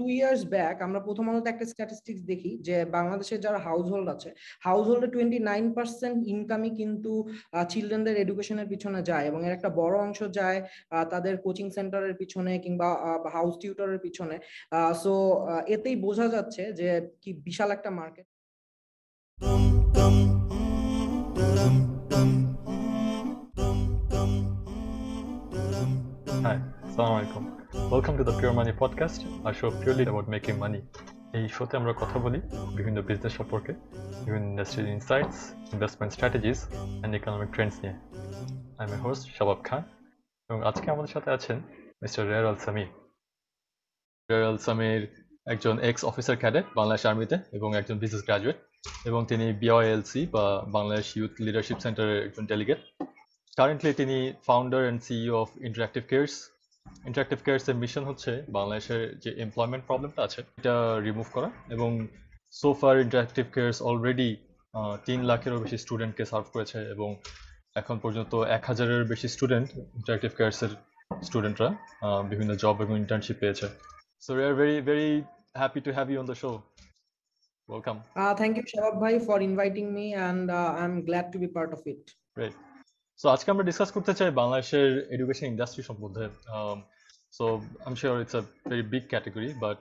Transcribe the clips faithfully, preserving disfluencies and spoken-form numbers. Two years back আমরা প্রথম আলোতে একটা স্ট্যাটিস্টিক্স দেখি যে বাংলাদেশের যারা হাউস হোল্ড আছে, হাউস হোল্ডে টোয়েন্টি নাইন পার্সেন্ট ইনকামই কিন্তু চিলড্রেনদের এডুকেশনের পিছনে যায়, এবং এর একটা বড় অংশ যায় তাদের কোচিং সেন্টারের পিছনে কিংবা হাউস টিউটরের পিছনে। সো এতেই বোঝা যাচ্ছে যে কি বিশাল একটা market. Hi, Assalamu alaikum. Welcome to the Pure Money Podcast, a show purely about making money. এই শোতে আমরা কথা বলি বিভিন্ন বিজনেস সম্পর্কে, বিভিন্ন ইন্ডাস্ট্রির insights, investment strategies and economic trends নিয়ে। I am a host Shabab Khan, এবং আজকে আমাদের সাথে আছেন mister rare Al Samir. Rare Al Samir একজন এক্স অফিসার ক্যাডেট বাংলাদেশ আর্মিতে এবং একজন বিজনেস গ্রাজুয়েট, এবং তিনি বি ওয়াই এল সি বা বাংলাদেশ ইউথ লিডারশিপ সেন্টারের একজন ডেলিগেট। কারেন্টলি তিনি founder and CEO of interactive cares. Interactive কেয়ার্সের মিশন হচ্ছে বাংলাদেশের যে এমপ্লয়মেন্ট প্রবলেমটা আছে এটা রিমুভ করা, এবং সোফার ইন্টারঅ্যাক্টিভ কেয়ার্স অলরেডি তিন লাখেরও বেশি স্টুডেন্টকে সার্ভ করেছে, এবং এখন পর্যন্ত এক হাজারের বেশি স্টুডেন্ট ইন্টারঅ্যাক্টিভ কেয়ার্সের স্টুডেন্টরা বিভিন্ন জব এবং ইন্টার্নশিপ পেয়েছে। So we are very very happy to have you on the show. Welcome. Thank you Shabab ভাই for inviting me, and I am glad to be part of it. Right. So আজকে আমরা discuss করতে চাই বাংলাদেশের education industry সম্বন্ধে। So I am sure it's a very big category, but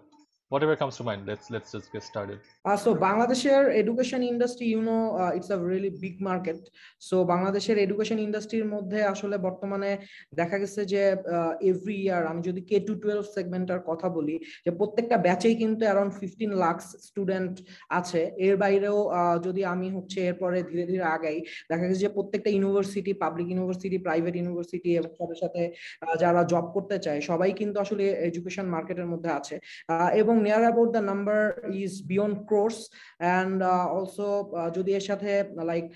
whatever comes to mind, let's let's just get started. Uh, so Bangladesher education industry, you know, uh, it's a really big market. So Bangladesher education industry er moddhe ashole bortomane dekha geche je every year ami jodi K to twelve segment er kotha boli je prottekta batch e kintu around fifteen lakhs student ache. Er baireo jodi ami hocche er pore dhire dhire agai dekha geche je prottekta university, public university, private university ebong tader sathe jara job korte chay shobai kintu ashole education market er moddhe ache, ebong near about the number is beyond crores, and uh, also jodi er sathe like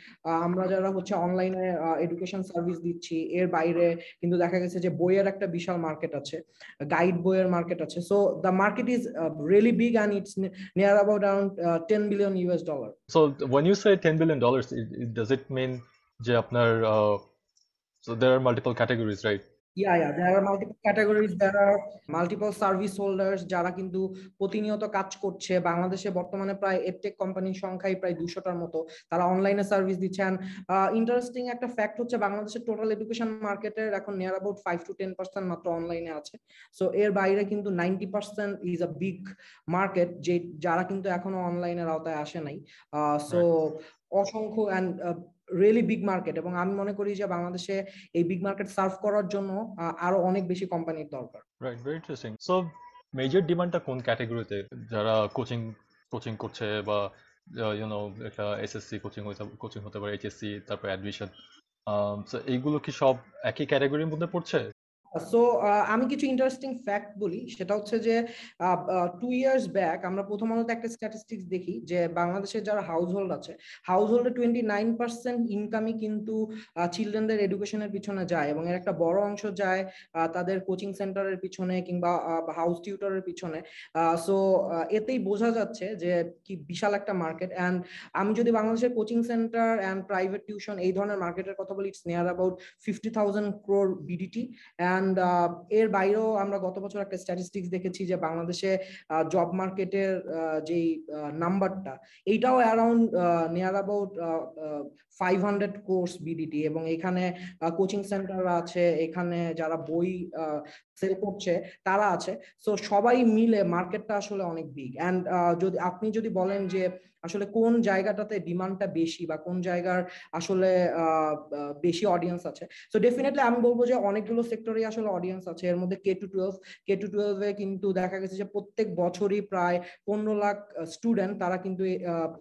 amra jara hocche online e education service dicchi er baire kintu dekha geche je boyer ekta bishal market ache, guide boyer market ache. So the market is uh, really big, and it's near about around uh, ten billion US dollar. So when you say ten billion dollars, it, it, does it mean je apnar uh, so there are multiple categories, right? Yeah, yeah, there are multiple categories, there are multiple service holders যারা কিন্তু প্রতিনিয়ত কাজ করছে। বাংলাদেশে বর্তমানে প্রায় edtech কোম্পানির সংখ্যাই প্রায় দুশোটার মতো, তারা অনলাইনে সার্ভিস দিচ্ছেন। ইন্টারেস্টিং একটা ফ্যাক্ট হচ্ছে বাংলাদেশের টোটাল এডুকেশন মার্কেটের এখন near about five to ten percent মাত্র অনলাইনে আছে। সো এর বাইরে কিন্তু ninety percent is a big market, যে যারা কিন্তু এখনো অনলাইনের আওতায় আসে নাই। সো অসংখ্য অ্যান্ড রিয়েলি বিগ মার্কেট, এবং আমি মনে করি যে বাংলাদেশে এই বিগ মার্কেট সার্ভ করার জন্য আরো অনেক বেশি কোম্পানির দরকার। Right, very interesting. So major ডিমান্ডটা কোন ক্যাটাগরিতে? যারা কোচিং কোচিং করছে বা ইউ নো একটা এসএসসি কোচিং কোচিং হতে পারে, এইচএসসি, তারপর অ্যাডমিশন, সো এইগুলো কি সব একই ক্যাটাগরির মধ্যে পড়ছে? সো আমি কিছু ইন্টারেস্টিং ফ্যাক্ট বলি, সেটা হচ্ছে যে টু ইয়ার্স ব্যাক আমরা প্রথম আলোতে একটা স্ট্যাটিস্টিক্স দেখি যে বাংলাদেশের যারা হাউস হোল্ড আছে, হাউস হোল্ডে টোয়েন্টি নাইন পার্সেন্ট ইনকামই কিন্তু চিলড্রেনদের এডুকেশনের পিছনে যায়, এবং এর একটা বড় অংশ যায় তাদের কোচিং সেন্টারের পিছনে কিংবা হাউস টিউটরের পিছনে। সো এতেই বোঝা যাচ্ছে যে কি বিশাল একটা মার্কেট। অ্যান্ড আমি যদি বাংলাদেশের coaching centre and private tuition এই ধরনের মার্কেটের কথা বলি, it's near about fifty thousand crore BDT. And, uh, এর বাইরেও আমরা গত বছর একটা স্ট্যাটিস্টিক্স দেখেছি যে বাংলাদেশে জব মার্কেটের যে নাম্বারটা এইটাও around near about five hundred crore BDT, এবং এখানে কোচিং সেন্টার আছে, এখানে যারা বই সেল করছে তারা আছে। সো সবাই মিলে মার্কেটটা আসলে অনেক বিগ। অ্যান্ড যদি আপনি যদি বলেন যে আসলে কোন জায়গাটাতে ডিমান্ডটা বেশি বা কোন জায়গার আসলে বেশি অডিয়েন্স আছে, সো ডেফিনেটলি আমি বলবো যে অনেকগুলো সেক্টরে আসলে অডিয়েন্স আছে। এর মধ্যে K to twelve, K to টুয়েলভে কিন্তু দেখা গেছে যে প্রত্যেক বছরই প্রায় পনেরো লাখ স্টুডেন্ট তারা কিন্তু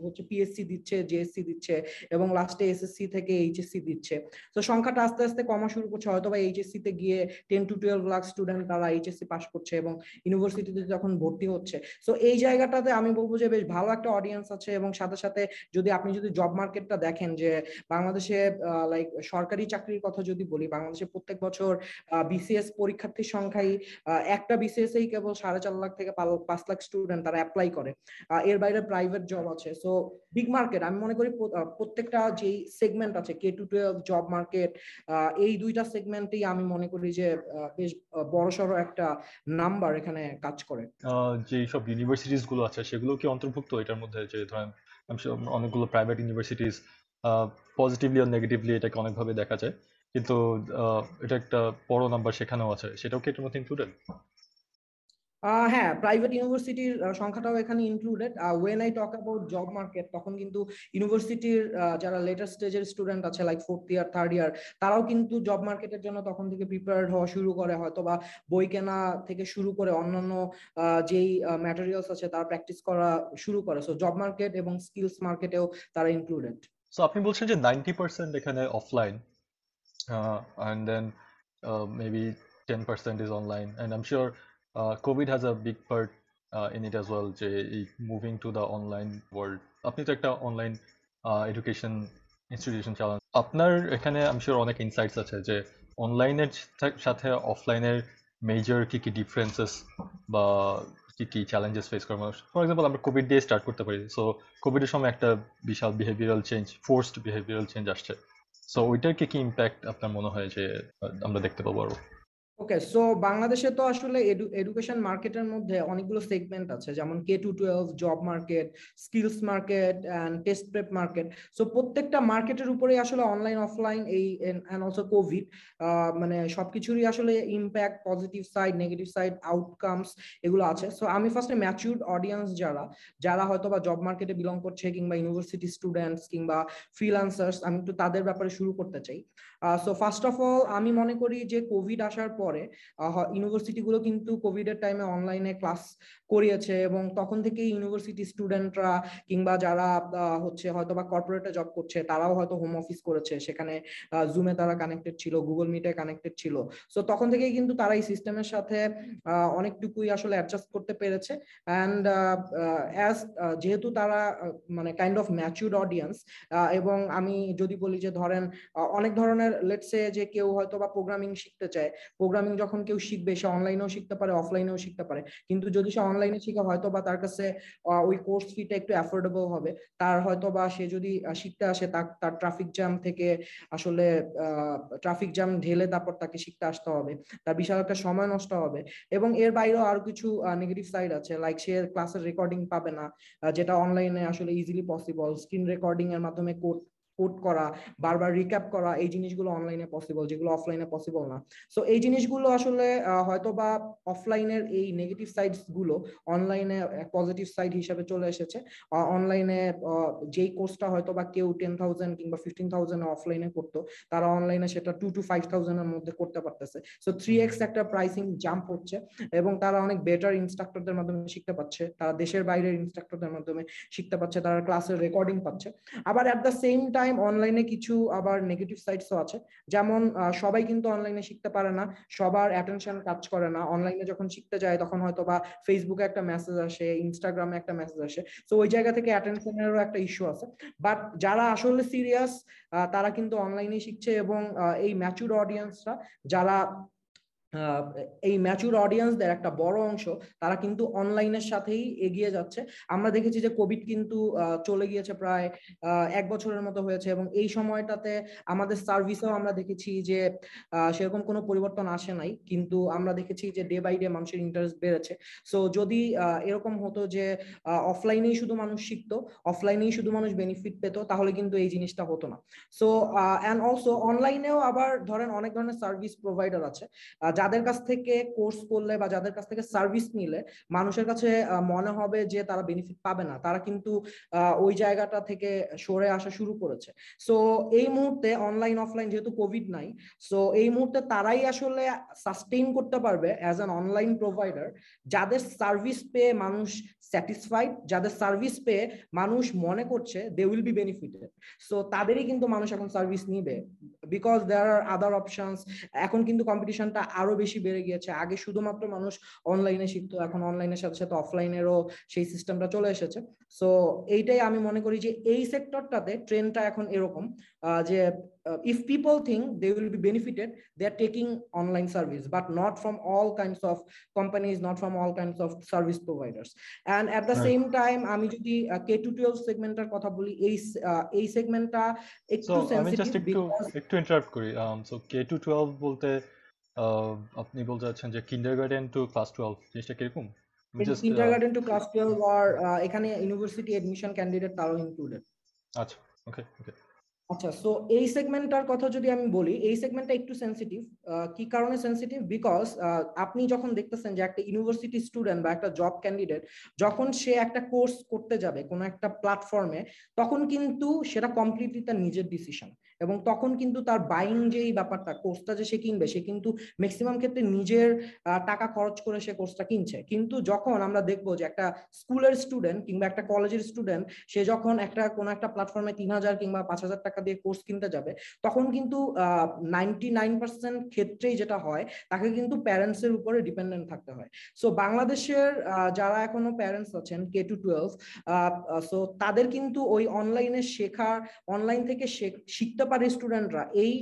হচ্ছে পিএসসি দিচ্ছে, জিএসসি দিচ্ছে, এবং লাস্টে এসএসসি থেকে এইচএসসি দিচ্ছে। তো সংখ্যাটা আস্তে আস্তে কমা শুরু করছে, হয়তো বা এইচএসসিতে গিয়ে ten to twelve lakh student তারা এইচএসসি পাস করছে এবং ইউনিভার্সিটিতে যখন ভর্তি হচ্ছে। সো এই জায়গাটাতে আমি বলবো যে বেশ ভালো একটা অডিয়েন্স আছে। এবং সাথে সাথে যদি আপনি যদি জব মার্কেটটা দেখেন যে বাংলাদেশে লাইক সরকারি চাকরির কথা যদি বলি, বাংলাদেশে প্রত্যেক বছর বিসিএস পরীক্ষার্থীর সংখ্যাই একটা বিসিএস এই কেবল সাড়ে চার লাখ থেকে পাঁচ লাখ স্টুডেন্ট তারা অ্যাপ্লাই করে, এর বাইরে প্রাইভেট জব আছে। সো বিগ মার্কেট আমি মনে করি প্রত্যেকটা যেই সেগমেন্ট আছে K to twelve, job market, এই দুইটা সেগমেন্টেই আমি মনে করি যে বেশ বড় বড়সড় একটা নাম্বার এখানে কাজ করে। যে সব ইউনিভার্সিটিস গুলো আছে সেগুলো কি অন্তর্ভুক্ত এটার মধ্যে? যে ধরেন অনেকগুলো প্রাইভেট ইউনিভার্সিটিস পজিটিভলি আর নেগেটিভলি এটাকে অনেকভাবে দেখা যায়, কিন্তু এটা একটা বড় নাম্বার সেখানেও আছে, সেটাও কি এটার মধ্যে ইনক্লুডেড? হ্যাঁ, প্রাইভেট ইউনিভার্সিটির সংখ্যাটাও এখানে included. When I talk about job market, তখন কিন্তু ইউনিভার্সিটির যারা লেটার স্টেজের স্টুডেন্ট আছে like fourth year third year, তারাও কিন্তু জব মার্কেটের জন্য তখন থেকে প্রিপেয়ার্ড হওয়া শুরু করে, হয়তো বা বই কেনা থেকে শুরু করে অন্যান্য যেই ম্যাটেরিয়ালস আছে তারা প্র্যাকটিস করা শুরু করে। সো জব মার্কেট এবং স্কিলস মার্কেটেও তারা ইনক্লুডেড। সো আপনি বলছেন যে নাইনটি পার্সেন্ট এখানে offline and then uh, maybe ten percent is online, and I'm sure Uh, COVID has a big part uh, in it as well, Jay, moving to the online world. আপনি তো একটা online education institution চালান, আপনার এখানে আমি sure অনেক insights আছে যে অনলাইনের সাথে অফলাইনের মেজর কি কি ডিফারেন্সেস বা কি কি চ্যালেঞ্জেস ফেস করে মানুষ। ফর এক্সাম্পল আমরা কোভিড দিয়ে স্টার্ট করতে পারি। সো কোভিডের সময় একটা বিশাল behavioural change, forced behavioural change আসছে। সো ওইটার কি কি ইম্প্যাক্ট আপনার মনে হয় যে আমরা দেখতে পাবো আরও? ওকে, সো বাংলাদেশে তো আসলে এডুকেশন মার্কেটের মধ্যে অনেকগুলো সেগমেন্ট আছে, যেমন K to twelve, job market, skills market and test prep market. So প্রত্যেকটা মার্কেটের উপরেই আসলে অনলাইন অফলাইন এই অ্যান্ড অলসো কোভিড মানে সবকিছুরই আসলে impact, positive side, negative side, outcomes এগুলো আছে। সো আমি ফার্স্টে ম্যাচিউরড অডিয়েন্স যারা যারা হয়তো বা জব মার্কেটে বিলং করছে কিংবা ইউনিভার্সিটি স্টুডেন্টস কিংবা ফ্রিল্যান্সার্স, আমি একটু তাদের ব্যাপারে শুরু করতে চাই। সো ফার্স্ট অফ অল আমি মনে করি যে কোভিড আসার পর ইউনিভার্সিটিগুলো কিন্তু কোভিডের টাইমে অনলাইনে ক্লাস করিয়েছে এবং তখন থেকেই ইউনিভার্সিটি স্টুডেন্টরা কিংবা যারা হচ্ছে হয়তো বা কর্পোরেটে জব করছে তারাও হয়তো হোম অফিস করেছে, সেখানে জুমে তারা কানেক্টেড ছিল, গুগল মিটে কানেক্টেড ছিল। সো তখন থেকেই কিন্তু তারা এই সিস্টেমের সাথে অনেকটুকুই আসলে অ্যাডজাস্ট করতে পেরেছে। অ্যান্ড অ্যাজ যেহেতু তারা মানে কাইন্ড অফ ম্যাচিউরড অডিয়েন্স, এবং আমি যদি বলি যে ধরেন অনেক ধরনের লেটসে যে কেউ হয়তো বা প্রোগ্রামিং শিখতে চায়, প্রোগ্রামিং যখন কেউ শিখবে সে অনলাইনেও শিখতে পারে অফলাইনেও শিখতে পারে, কিন্তু যদি সে অনলাইনে শিখে হয়তো বা তার কাছে ওই কোর্স ফিটা একটু অ্যাফোর্ডেবল হবে, তার হয়তো বা সে যদি শিখতে আসে তার ট্রাফিক জ্যাম থেকে আসলে ট্রাফিক জ্যাম ঢেলে তারপর তাকে শিখতে আসতে হবে, তার বিশাল একটা সময় নষ্ট হবে। এবং এর বাইরেও আরো কিছু নেগেটিভ সাইড আছে, লাইক সে ক্লাসের রেকর্ডিং পাবে না, যেটা অনলাইনে আসলে ইজিলি পসিবল। স্ক্রিন রেকর্ডিং এর মাধ্যমে কোর্স কোড করা, বারবার রিক্যাপ করা, এই জিনিসগুলো অনলাইনে পসিবল যেগুলো অফলাইনে পসিবল না। সো এই জিনিসগুলো আসলে হয়তো বা অফলাইনের এই নেগেটিভ সাইডস গুলো অনলাইনে পজিটিভ সাইড হিসেবে চলে এসেছে। অনলাইনে যেই কোর্সটা হয়তো বা কেউ টেন থাউজেন্ড কিংবা ফিফটিন থাউজেন্ড অফলাইনে করতো, তারা অনলাইনে সেটা টু টু ফাইভ থাউজেন্ডের মধ্যে করতে পারতেছে। সো থ্রি এক্স একটা প্রাইসিং জাম্প হচ্ছে এবং তারা অনেক বেটার ইনস্ট্রাক্টরদের মাধ্যমে শিখতে পারছে, তারা দেশের বাইরের ইনস্ট্রাক্টরদের মাধ্যমে শিখতে পারছে, তারা ক্লাসের রেকর্ডিং পাচ্ছে। আবার অ্যাট দ্য সেম টাইম অনলাইনে কিছু আবার নেগেটিভ সাইডসও আছে, যেমন সবাই কিন্তু অনলাইনে শিখতে পারে না, সবার অ্যাটেনশন কাজ করে না। অনলাইনে যখন শিখতে যায় তখন হয়তো বা ফেসবুকে একটা মেসেজ আসে, ইনস্টাগ্রামে একটা মেসেজ আসে, সো ওই জায়গা থেকে অ্যাটেনশনেরও একটা ইস্যু আছে। বাট যারা আসলে সিরিয়াস তারা কিন্তু অনলাইনে শিখছে, এবং এই ম্যাচুর অডিয়েন্সরা যারা এই ম্যাচুর অডিয়েন্সদের একটা বড় অংশ তারা কিন্তু অনলাইনের সাথেই এগিয়ে যাচ্ছে। আমরা দেখেছি যে কোভিড কিন্তু চলে গিয়েছে প্রায় এক বছরের মতো হয়েছে, এবং এই সময়টাতে আমাদের সার্ভিসেও আমরা দেখেছি যে সেরকম কোনো পরিবর্তন আসে নাই, কিন্তু আমরা দেখেছি যে ডে বাই ডে মানুষের ইন্টারেস্ট বেড়েছে। সো যদি এরকম হতো যে অফলাইনেই শুধু মানুষ শিখতো, অফলাইনেই শুধু মানুষ বেনিফিট পেত, তাহলে কিন্তু এই জিনিসটা হতো না। সো অ্যান্ড অলসো অনলাইনেও আবার ধরেন অনেক ধরনের সার্ভিস প্রোভাইডার আছে, যাদের কাছ থেকে কোর্স করলে বা যাদের কাছ থেকে সার্ভিস নিলে মানুষের কাছে মনে হবে যে তারা বেনিফিট পাবে না, তারা কিন্তু ওই জায়গাটা থেকে সরে আসা শুরু করেছে। সো এই মুহূর্তে অনলাইন অফলাইন যেহেতু কোভিড নাই, সো এই মুহূর্তে তারাই আসলে সাস্টেইন করতে পারবে অ্যাজ অ্যান অনলাইন প্রোভাইডার যাদের সার্ভিস পেয়ে মানুষ স্যাটিসফাইড, যাদের সার্ভিস পেয়ে মানুষ মনে করছে they will be benefited. So তাদেরই কিন্তু মানুষ এখন সার্ভিস নিবে, because there R other options. এখন কিন্তু কম্পিটিশনটা আরো বেশি বেড়ে গিয়েছে, আগে শুধুমাত্র মানুষ অনলাইনে শিখতো, এখন অনলাইনের সাথে সাথে অফলাইনেরও সেই সিস্টেমটা চলে এসেছে। সো এইটাই আমি মনে করি যে এই সেক্টরটাতে ট্রেন্ডটা এখন এরকম যে if people think they will be benefited, they are taking online service, but not from all kinds of companies, not from all kinds of service providers. And at the right. same time আমি যদি K to twelve সেগমেন্টের কথা বলি, এই এই সেগমেন্টটা একটু sensitive. আমি just একটু একটু ইন্টারাপ্ট করি। সো K to twelve বলতে আপনি বলতে চাচ্ছেন যে কিন্ডারগার্টেন টু ক্লাস টুয়েলভ জিনিসটা কিরকম? কিন্ডারগার্টেন টু ক্লাস টুয়েলভ আর এখানে ইউনিভার্সিটি এডমিশন ক্যান্ডিডেট তাও ইনক্লুডেড। আচ্ছা, ওকে ওকে। আচ্ছা, সো এই সেগমেন্টটার কথা যদি আমি বলি, এই সেগমেন্টটা একটু সেনসিটিভ। কি কারণে সেনসিটিভ? বিকজ আপনি যখন দেখতেছেন যে একটা ইউনিভার্সিটি স্টুডেন্ট বা একটা জব ক্যান্ডিডেট যখন সে একটা কোর্স করতে যাবে কোনো একটা প্ল্যাটফর্মে, তখন কিন্তু সেটা কমপ্লিটলি তার নিজের ডিসিশন, এবং তখন কিন্তু তার বাইং যেই ব্যাপারটা, কোর্সটা যে সে কিনবে, সে কিন্তু ম্যাক্সিমাম ক্ষেত্রে নিজের টাকা খরচ করে সে কোর্সটা কিনছে। কিন্তু যখন আমরা দেখবো যে একটা স্কুলের স্টুডেন্ট কিংবা একটা কলেজের স্টুডেন্ট সে যখন একটা কোনো একটা প্ল্যাটফর্মে তিন হাজার কিংবা পাঁচ হাজার টাকা দিয়ে কোর্স কিনতে যাবে, তখন কিন্তু নাইনটি নাইন পার্সেন্ট ক্ষেত্রেই যেটা হয়, তাকে কিন্তু প্যারেন্টস এর উপরে ডিপেন্ডেন্ট থাকতে হয়। সো বাংলাদেশের যারা এখনো প্যারেন্টস আছেন কে টু টুয়েলভ, সো তাদের কিন্তু ওই অনলাইনে শেখার, অনলাইন থেকে শিখতে পারে স্টুডেন্টরা, এই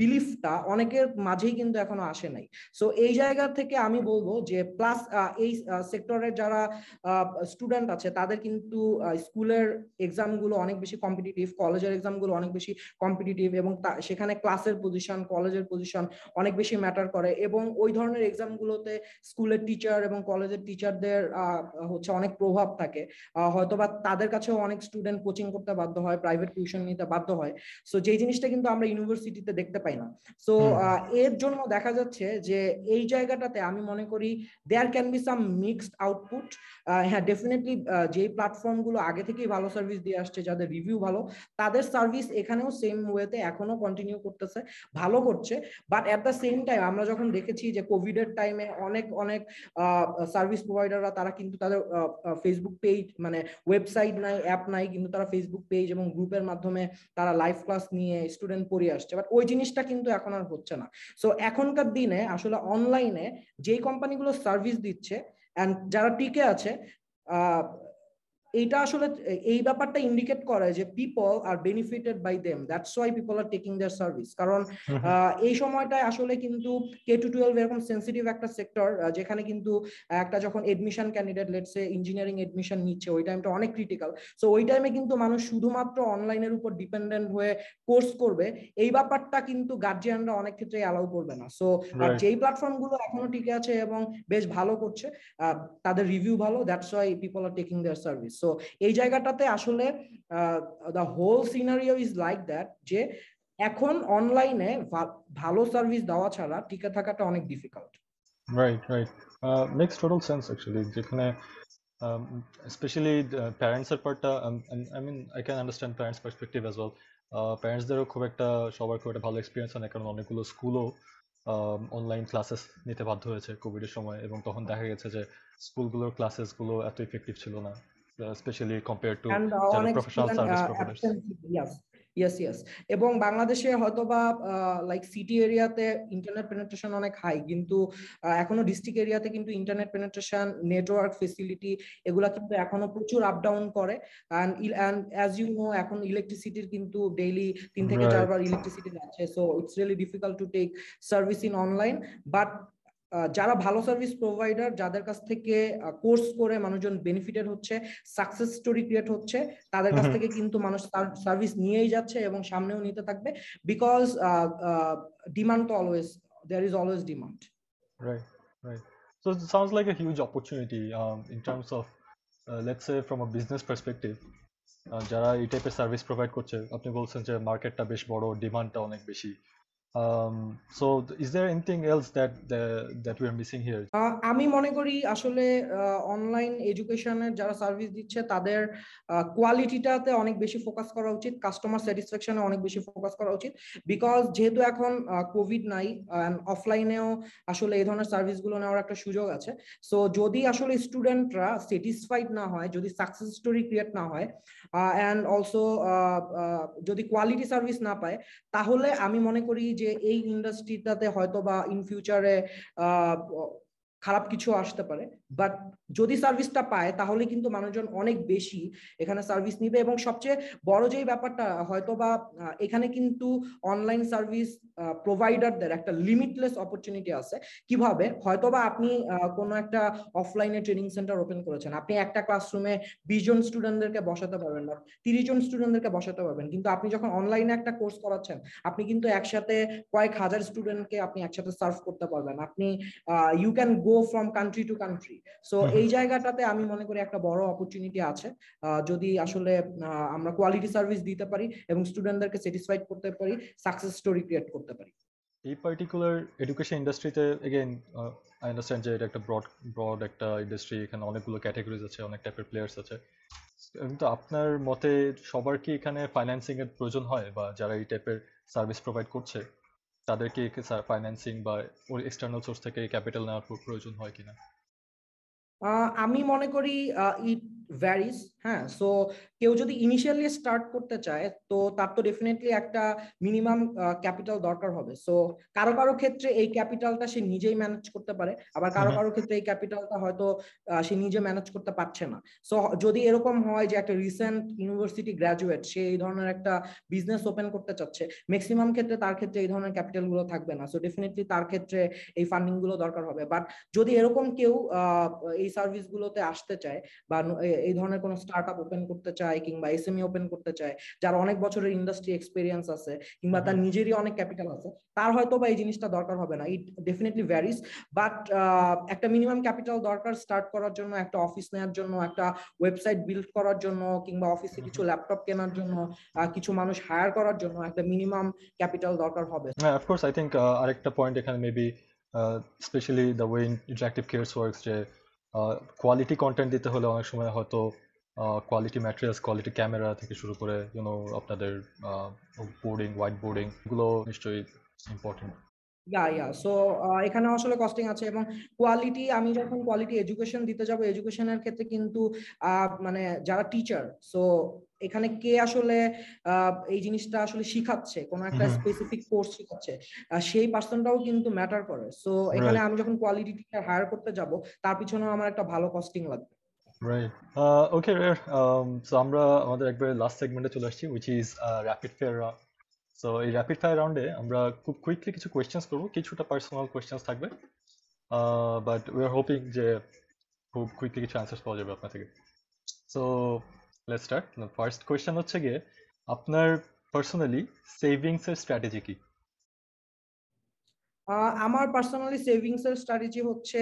বিলিফটা অনেকের মাঝেই কিন্তু এখনো আসে নাই। সো এই জায়গা থেকে আমি বলবো যে প্লাস এই সেক্টরের যারা স্টুডেন্ট আছে তাদের কিন্তু স্কুলের এক্সামগুলো অনেক বেশি কম্পিটিটিভ, কলেজের এক্সামগুলো অনেক বেশি কম্পিটিটিভ, এবং সেখানে ক্লাসের পজিশন, কলেজের পজিশন অনেক বেশি ম্যাটার করে, এবং ওই ধরনের এক্সামগুলোতে স্কুলের টিচার এবং কলেজের টিচারদের হচ্ছে অনেক প্রভাব থাকে, হয়তোবা তাদের কাছেও অনেক স্টুডেন্ট কোচিং করতে বাধ্য হয়, প্রাইভেট টিউশন নিতে বাধ্য হয়। সো যেই জিনিসটা কিন্তু আমরা ইউনিভার্সিটিতে দেখতে পাই না। সো এর জন্য দেখা যাচ্ছে যে এই জায়গাটাতে আমি মনে করি there can be some mixed output. হ্যাঁ, ডেফিনেটলি যে প্ল্যাটফর্মগুলো আগে থেকেই ভালো সার্ভিস দিয়ে আসছে, যাদের রিভিউ ভালো, তাদের সার্ভিস এখানেও সেম ওয়েতে এখনো কন্টিনিউ করতেছে, ভালো করছে। But at the same time আমরা যখন দেখেছি যে কোভিডের টাইমে অনেক অনেক সার্ভিস প্রোভাইডাররা তারা কিন্তু তাদের ফেসবুক পেজ, মানে ওয়েবসাইট নাই, অ্যাপ নাই, কিন্তু তারা ফেসবুক পেজ এবং গ্রুপের মাধ্যমে তারা লাইভ ক্লাস নিয়ে স্টুডেন্ট পড়িয়ে আসছে। বাট ওই জিনিসটা কিন্তু এখন আর হচ্ছে না। সো এখনকার দিনে আসলে অনলাইনে যেই কোম্পানিগুলো সার্ভিস দিচ্ছে অ্যান্ড যারা টিকে আছে, এইটা আসলে এই ব্যাপারটা ইন্ডিকেট করে যে people are benefited by them, that's why people are taking their service. কারণ এই সময়টায় আসলে কিন্তু কে টু টুয়েলভ এরকম সেন্সিটিভ একটা সেক্টর, যেখানে কিন্তু একটা যখন admission candidate let's say engineering admission নিচ্ছে, ওই টাইমটা অনেক ক্রিটিক্যাল। সো ওই টাইমে কিন্তু মানুষ শুধুমাত্র অনলাইনের উপর ডিপেন্ডেন্ট হয়ে কোর্স করবে, এই ব্যাপারটা কিন্তু গার্জিয়ানরা অনেক ক্ষেত্রে অ্যালাউ করবে না। সো আর যেই প্ল্যাটফর্মগুলো এখনো টিকে আছে এবং বেশ ভালো করছে, তাদের রিভিউ ভালো, that's why people are taking their service. So এই জায়গাটাতে আসলে the whole scenario is like that, যে এখন অনলাইনে ভালো সার্ভিস দেওয়া ছাড়া টিকে থাকাটা অনেক difficult. Right right, makes total sense actually. যেখানে স্পেশালি প্যারেন্টসের পার্টটা, I mean I can understand parents perspective as well. প্যারেন্টসদেরও খুব একটা, সবার খুব একটা ভালো এক্সপিরিয়েন্স হয় না, কারণ অনেকগুলো স্কুলও অনলাইন ক্লাসেস নিতে বাধ্য হয়েছে কোভিডের সময়, এবং তখন দেখা গেছে যে স্কুলগুলোর ক্লাসেসগুলো এত ইফেক্টিভ ছিল না। Especially compared to general professional service providers. Yes, yes, yes. এবং বাংলাদেশে হয়তো বা লাইক সিটি এরিয়াতে ইন্টারনেট পেনেট্রেশন অনেক হাই, কিন্তু এখনো ডিস্ট্রিক্ট এরিয়াতে কিন্তু ইন্টারনেট পেনেট্রেশন, নেটওয়ার্ক ফেসিলিটি, এগুলা কিন্তু এখনো প্রচুর আপ ডাউন করে। And and as you know, এখন ইলেকট্রিসিটির কিন্তু ডেইলি তিন থেকে চারবার ইলেকট্রিসিটি যাচ্ছে। So it's really difficult to take service in online. But যারা ভালো সার্ভিস প্রোভাইডার, যাদের কাছ থেকে কোর্স করে মানুষজন বেনিফিটেড হচ্ছে, সাকসেস স্টোরি ক্রিয়েট হচ্ছে, তাদের কাছ থেকে কিন্তু মানুষ সার্ভিস নিয়েই যাচ্ছে এবং সামনেও নিতে থাকবে, বিকজ ডিমান্ড তো always, there is always demand. Right right, so it sounds like a huge opportunity in terms of let's say from a business perspective. যারা এই টাইপের সার্ভিস প্রোভাইড করছে, আপনি বলছেন যে মার্কেটটা বেশ বড়, ডিমান্ডটা অনেক বেশি। Um, so is there anything else that uh, that we are missing here? আমি মনে করি আসলে অনলাইন এডুকেশনের যারা সার্ভিস দিচ্ছে তাদের কোয়ালিটিটাতে অনেক বেশি ফোকাস করা উচিত, কাস্টমার স্যাটিসফ্যাকশনে অনেক বেশি ফোকাস করা উচিত, বিকজ যেহেতু এখন কোভিড নাই, অফলাইনেও আসলে এই ধরনের সার্ভিসগুলো নেওয়ার একটা সুযোগ আছে। সো যদি আসলে স্টুডেন্টরা স্যাটিসফাইড না হয়, যদি সাকসেস স্টোরি ক্রিয়েট না হয়, অ্যান্ড অলসো যদি কোয়ালিটি সার্ভিস না পায়, তাহলে আমি মনে করি যে এই ইন্ডাস্ট্রিটাতে হয়তো বা ইন ফিউচারে খারাপ কিছু আসতে পারে। বাট যদি সার্ভিসটা পায় তাহলে কিন্তু মানুষজন অনেক বেশি এখানে সার্ভিস নিবে। এবং সবচেয়ে বড় যে ব্যাপারটা হয়তো বা এখানে কিন্তু অনলাইন সার্ভিস প্রোভাইডারদের একটা লিমিটলেস অপরচুনিটি আছে। কিভাবে? হয়তোবা আপনি কোনো একটা অফলাইনে ট্রেনিং সেন্টার ওপেন করেছেন, আপনি একটা ক্লাসরুমে বিশ জন স্টুডেন্টদেরকে বসাতে পারবেন না, তিরিশ জন স্টুডেন্টদেরকে বসাতে পারবেন, কিন্তু আপনি যখন অনলাইনে একটা কোর্স করাচ্ছেন আপনি কিন্তু একসাথে কয়েক হাজার স্টুডেন্টকে আপনি একসাথে সার্ভ করতে পারবেন। আপনি you can go from country to country. So এই জায়গাটাতে আমি মনে করি একটা বড় অপরচুনিটি আছে, যদি আসলে আমরা কোয়ালিটি সার্ভিস দিতে পারি এবং স্টুডেন্টদেরকে স্যাটিসফাইড করতে পারি, সাকসেস স্টোরি ক্রিয়েট করতে পারি। এই পার্টিকুলার এডুকেশন ইন্ডাস্ট্রিতে এগেইন আই আন্ডারস্ট্যান্ড যে এটা একটা ব্রড ব্রড একটা ইন্ডাস্ট্রি, এখানে অনেকগুলো ক্যাটাগরিজ আছে, অনেক টাইপের প্লেয়ার্স আছে। কিন্তু আপনার মতে সবার কি এখানে ফাইন্যান্সিং এর প্রয়োজন হয়, বা যারা এই টাইপের সার্ভিস প্রোভাইড করছে তাদেরকে ফাইন্যান্সিং বা এক্সটার্নাল সোর্স থেকে ক্যাপিটাল নেওয়ার প্রয়োজন হয় কিনা? আমি মনে করি ইট ভ্যারিস। হ্যাঁ, সো কেউ যদি ইনিশিয়ালি স্টার্ট করতে চায় তো তার তো ডেফিনেটলি একটা মিনিমাম ক্যাপিটাল দরকার হবে। সো কারো কারো ক্ষেত্রে এই ক্যাপিটালটা সে নিজেই ম্যানেজ করতে পারে, আবার কারো কারো ক্ষেত্রে এই ক্যাপিটালটা হয়তো সে নিজে ম্যানেজ করতে পারছে না। সো যদি এরকম হয় যে একটা রিসেন্ট ইউনিভার্সিটি গ্রাজুয়েট সে এই ধরনের একটা বিজনেস ওপেন করতে চাচ্ছে, ম্যাক্সিমাম ক্ষেত্রে তার ক্ষেত্রে এই ধরনের ক্যাপিটালগুলো থাকবে না। সো ডেফিনেটলি তার ক্ষেত্রে এই ফান্ডিংগুলো দরকার হবে। বাট যদি এরকম কেউ এই সার্ভিসগুলোতে আসতে চায় বা এই ধরনের কোনো স্টার্টআপ ওপেন করতে চায় কিংবা এসএমই ওপেন করতে চায়, যার অনেক বছরের ইন্ডাস্ট্রি এক্সপেরিয়েন্স আছে কিংবা তার নিজেরই অনেক ক্যাপিটাল আছে, তার হয়তো বা এই জিনিসটা দরকার হবে না। ইট ডেফিনেটলি ভ্যারিস, বাট একটা মিনিমাম ক্যাপিটাল দরকার স্টার্ট করার জন্য, একটা অফিস নেওয়ার জন্য, একটা ওয়েবসাইট বিল্ড করার জন্য, কিংবা অফিসে কিছু ল্যাপটপ কেনার জন্য, কিছু মানুষ হায়ার করার জন্য একটা মিনিমাম ক্যাপিটাল দরকার হবে। হ্যাঁ, অফ কোর্স। আই থিংক আরেকটা পয়েন্ট এখানে maybe specially the way interactive cares works, যে কোয়ালিটি কন্টেন্ট দিতে হলে অনেক সময় হয়তো কোয়ালিটি ম্যাটেরিয়ালস, কোয়ালিটি ক্যামেরা থেকে শুরু করে ইউনো আপনাদের বোর্ডিং, হোয়াইট বোর্ডিং, এগুলো নিশ্চয়ই ইম্পর্টেন্ট। ইয়া ইয়া সো এখানে আসলে কস্টিং আছে এবং কোয়ালিটি। আমি যখন কোয়ালিটি এডুকেশন দিতে যাব, এডুকেশনের ক্ষেত্রে কিন্তু মানে যারা টিচার, সো এখানে কে আসলে এই জিনিসটা আসলে শিখাচ্ছে, কোন একটা স্পেসিফিক কোর্স শিখাচ্ছে, সেই পার্সনটাও কিন্তু ম্যাটার করে। সো এখানে আমি যখন কোয়ালিটি টিচার হায়ার করতে যাব তার পিছনেও আমার একটা ভালো কস্টিং লাগবে। রাইট, ওকে। সো আমরা আমাদের একবারে লাস্ট সেগমেন্টে চলে আসছি, which is rapid fire round. So এই র‍্যাপিড ফায়ার রাউন্ডে আমরা খুব কুইকলি কিছু কোয়েশ্চেন্স করব, কিছুটা পার্সোনাল কোয়েশ্চেন্স থাকবে, বাট উই আর হোপিং যে খুব কুইকলি কিছু অ্যানসার পাওয়া যাবে আপনার থেকে। So let's start. First question হচ্ছে গিয়ে আপনার পার্সোনালি সেভিংস এর স্ট্র্যাটেজি কি? আমার পার্সোনালি সেভিংস এর স্ট্র্যাটেজি হচ্ছে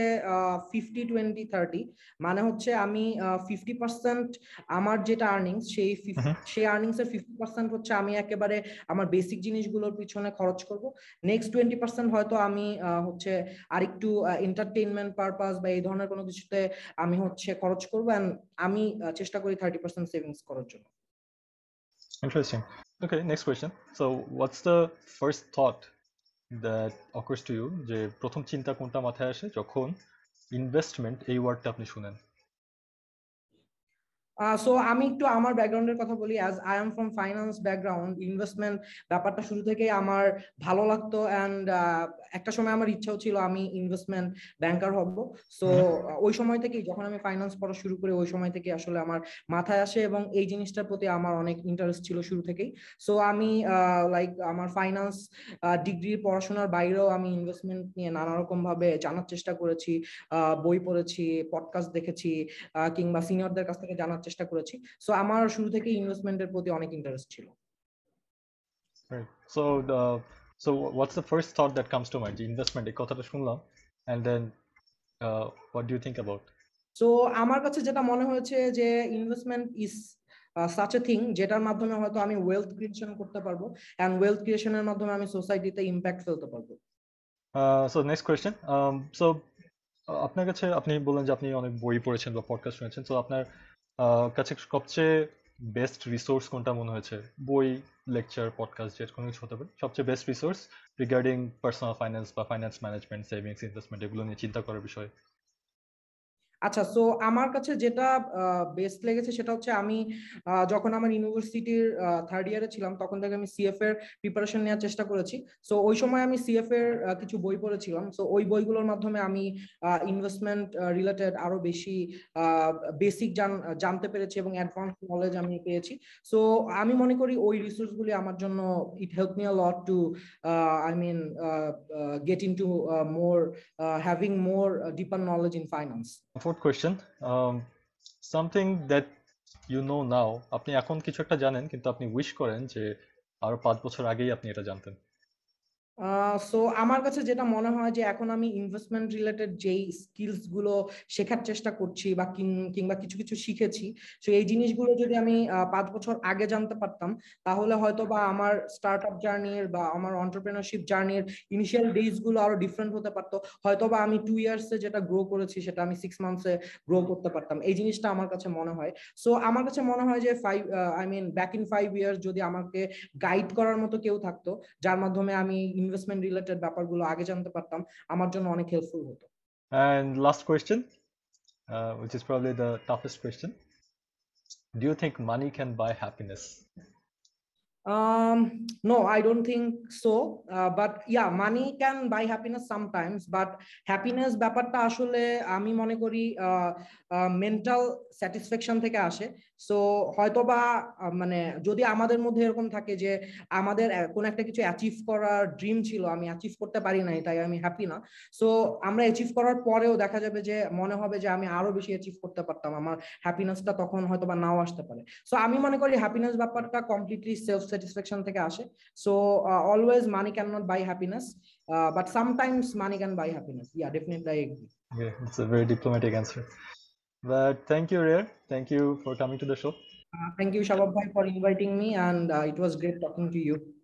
ফিফটি টোয়েন্টি থার্টি, মানে হচ্ছে আমি ফিফটি পার্সেন্ট আমার যেটা আর্নিংস সেই সেই আর্নিংস এর ফিফটি পার্সেন্ট হচ্ছে আমি একেবারে আমার বেসিক জিনিসগুলোর পিছনে খরচ করব। নেক্সট টোয়েন্টি পার্সেন্ট হয়তো আমি হচ্ছে আরেকটু এন্টারটেইনমেন্ট পারপাস বা এই ধরনের কোনো কিছুতে আমি হচ্ছে খরচ করবো। অ্যান্ড আমি চেষ্টা করি থার্টি পার্সেন্ট সেভিংস করার জন্য। Interesting. Okay, next question. So what's the first thought that occurs to you, যে প্রথম চিন্তা কোনটা মাথায় আসে যখন ইনভেস্টমেন্ট এই ওয়ার্ডটা আপনি শুনেন? সো আমি একটু আমার ব্যাকগ্রাউন্ডের কথা বলি। As I am from finance background, investment ব্যাপারটা শুরু থেকেই আমার ভালো লাগতো। অ্যান্ড একটা সময় আমার ইচ্ছাও ছিল আমি ইনভেস্টমেন্ট ব্যাংকার হব। সো ওই সময় থেকেই যখন আমি ফাইন্যান্স পড়া শুরু করি ওই সময় থেকে আসলে আমার মাথায় আসে এবং এই জিনিসটার প্রতি আমার অনেক ইন্টারেস্ট ছিল শুরু থেকেই। সো আমি লাইক আমার ফাইন্যান্স ডিগ্রির পড়াশোনার বাইরেও আমি ইনভেস্টমেন্ট নিয়ে নানা রকমভাবে জানার চেষ্টা করেছি, বই পড়েছি, পডকাস্ট দেখেছি, কিংবা সিনিয়রদের কাছ থেকে জানার চেষ্টা করেছি। সো আমার শুরু থেকে ইনভেস্টমেন্টের প্রতি অনেক ইন্টারেস্ট ছিল। Right. So so what's the first thought that comes to mind? Investment এই কথাটা শুনলাম, and then what do you think about? So আমার কাছে যেটা মনে হয়েছে যে investment is such a thing যেটার মাধ্যমে হয়তো আমি ওয়েলথ ক্রিয়েশন করতে পারবো, এন্ড ওয়েলথ ক্রিয়েশনের মাধ্যমে আমি সোসাইটিতে ইমপ্যাক্ট ফেলতে পারবো। So next question. সো আপনার কাছে, আপনি বললেন যে আপনি অনেক বই পড়েছেন বা পডকাস্ট শুনেছেন, সো আপনার কাছে সবচেয়ে বেস্ট রিসোর্স কোনটা মনে হয়েছে? বই, লেকচার, পডকাস্ট, যে কোনো কিছু হতে পারে। সবচেয়ে best resource regarding personal finance বা ফাইন্যান্স ম্যানেজমেন্ট, সেভিংস, ইনভেস্টমেন্ট, এগুলো নিয়ে চিন্তা করার বিষয়ে। আচ্ছা, সো আমার কাছে যেটা বেস্ট লেগেছে সেটা হচ্ছে আমি যখন আমার ইউনিভার্সিটির থার্ড ইয়ারে ছিলাম তখন থেকে আমি সিএফ এর প্রিপারেশন নেওয়ার চেষ্টা করেছি। সো ওই সময় আমি সিএফ এর কিছু বই পড়েছিলাম। সো ওই বইগুলোর মাধ্যমে আমি ইনভেস্টমেন্ট রিলেটেড আরো বেশি বেসিক জানতে পেরেছি এবং অ্যাডভান্স নলেজ আমি পেয়েছি। সো আমি মনে করি ওই রিসোর্সগুলি আমার জন্য it help me a lot to I mean get into more having more deeper knowledge in finance. Fourth question, um, something that you know now, আপনি এখন কিছু একটা জানেন কিন্তু আপনি উইশ করেন যে আরো পাঁচ বছর আগেই আপনি এটা জানতেন। সো আমার কাছে যেটা মনে হয় যে এখন আমি ইনভেস্টমেন্ট রিলেটেড যেই স্কিলস গুলো শেখার চেষ্টা করছি বা কিংবা কিছু কিছু শিখেছি, সো এই জিনিসগুলো যদি আমি পাঁচ বছর আগে জানতে পারতাম তাহলে হয়তো বা আমার স্টার্ট আপ জার্নির বা আমার অন্টারপ্রেনারশিপ জার্নির ইনিশিয়াল ডেজ গুলো আরো ডিফারেন্ট হতে পারতো। হয়তো বা আমি টু ইয়ার্সে যেটা গ্রো করেছি সেটা আমি সিক্স মান্থসে গ্রো করতে পারতাম, এই জিনিসটা আমার কাছে মনে হয়। সো আমার কাছে মনে হয় যে five I mean back in five years যদি আমাকে গাইড করার মতো কেউ থাকতো যার মাধ্যমে আমি ইনভেস্টমেন্ট রিলেটেড ব্যাপারগুলো আগে জানতে পারতাম, আমার জন্য অনেক হেল্পফুল হতো। And last question, uh, which is probably the toughest question. Do you think money can buy happiness? Um, no, I don't think so. Uh, but yeah, money can buy happiness sometimes. But happiness ব্যাপারটা আসলে আমি মনে করি mental satisfaction থেকে আসে। So হয়তোবা মানে যদি আমাদের মধ্যে এরকম থাকে যে আমাদের কোনো একটা কিছু অ্যাচিভ করার ড্রিম ছিল, আমি অ্যাচিভ করতে পারি নাই তাই আমি হ্যাপি না, সো আমরা অ্যাচিভ করার পরেও দেখা যাবে যে মনে হবে যে আমি আরো বেশি অ্যাচিভ করতে পারতাম, আমার হ্যাপিনেসটা তখন হয়তো বা নাও আসতে পারে। সো আমি মনে করি হ্যাপিনেস ব্যাপারটা কমপ্লিটলি সেলফ স্যাটিসফ্যাকশন থেকে আসে। So always money can not buy happiness, but sometimes money can buy happiness. Yeah, definitely I agree. Yeah, it's a very diplomatic answer. But thank you, Rare. Thank you for coming to the show. Uh, thank you, Shabab bhai, for inviting me, and uh, it was great talking to you.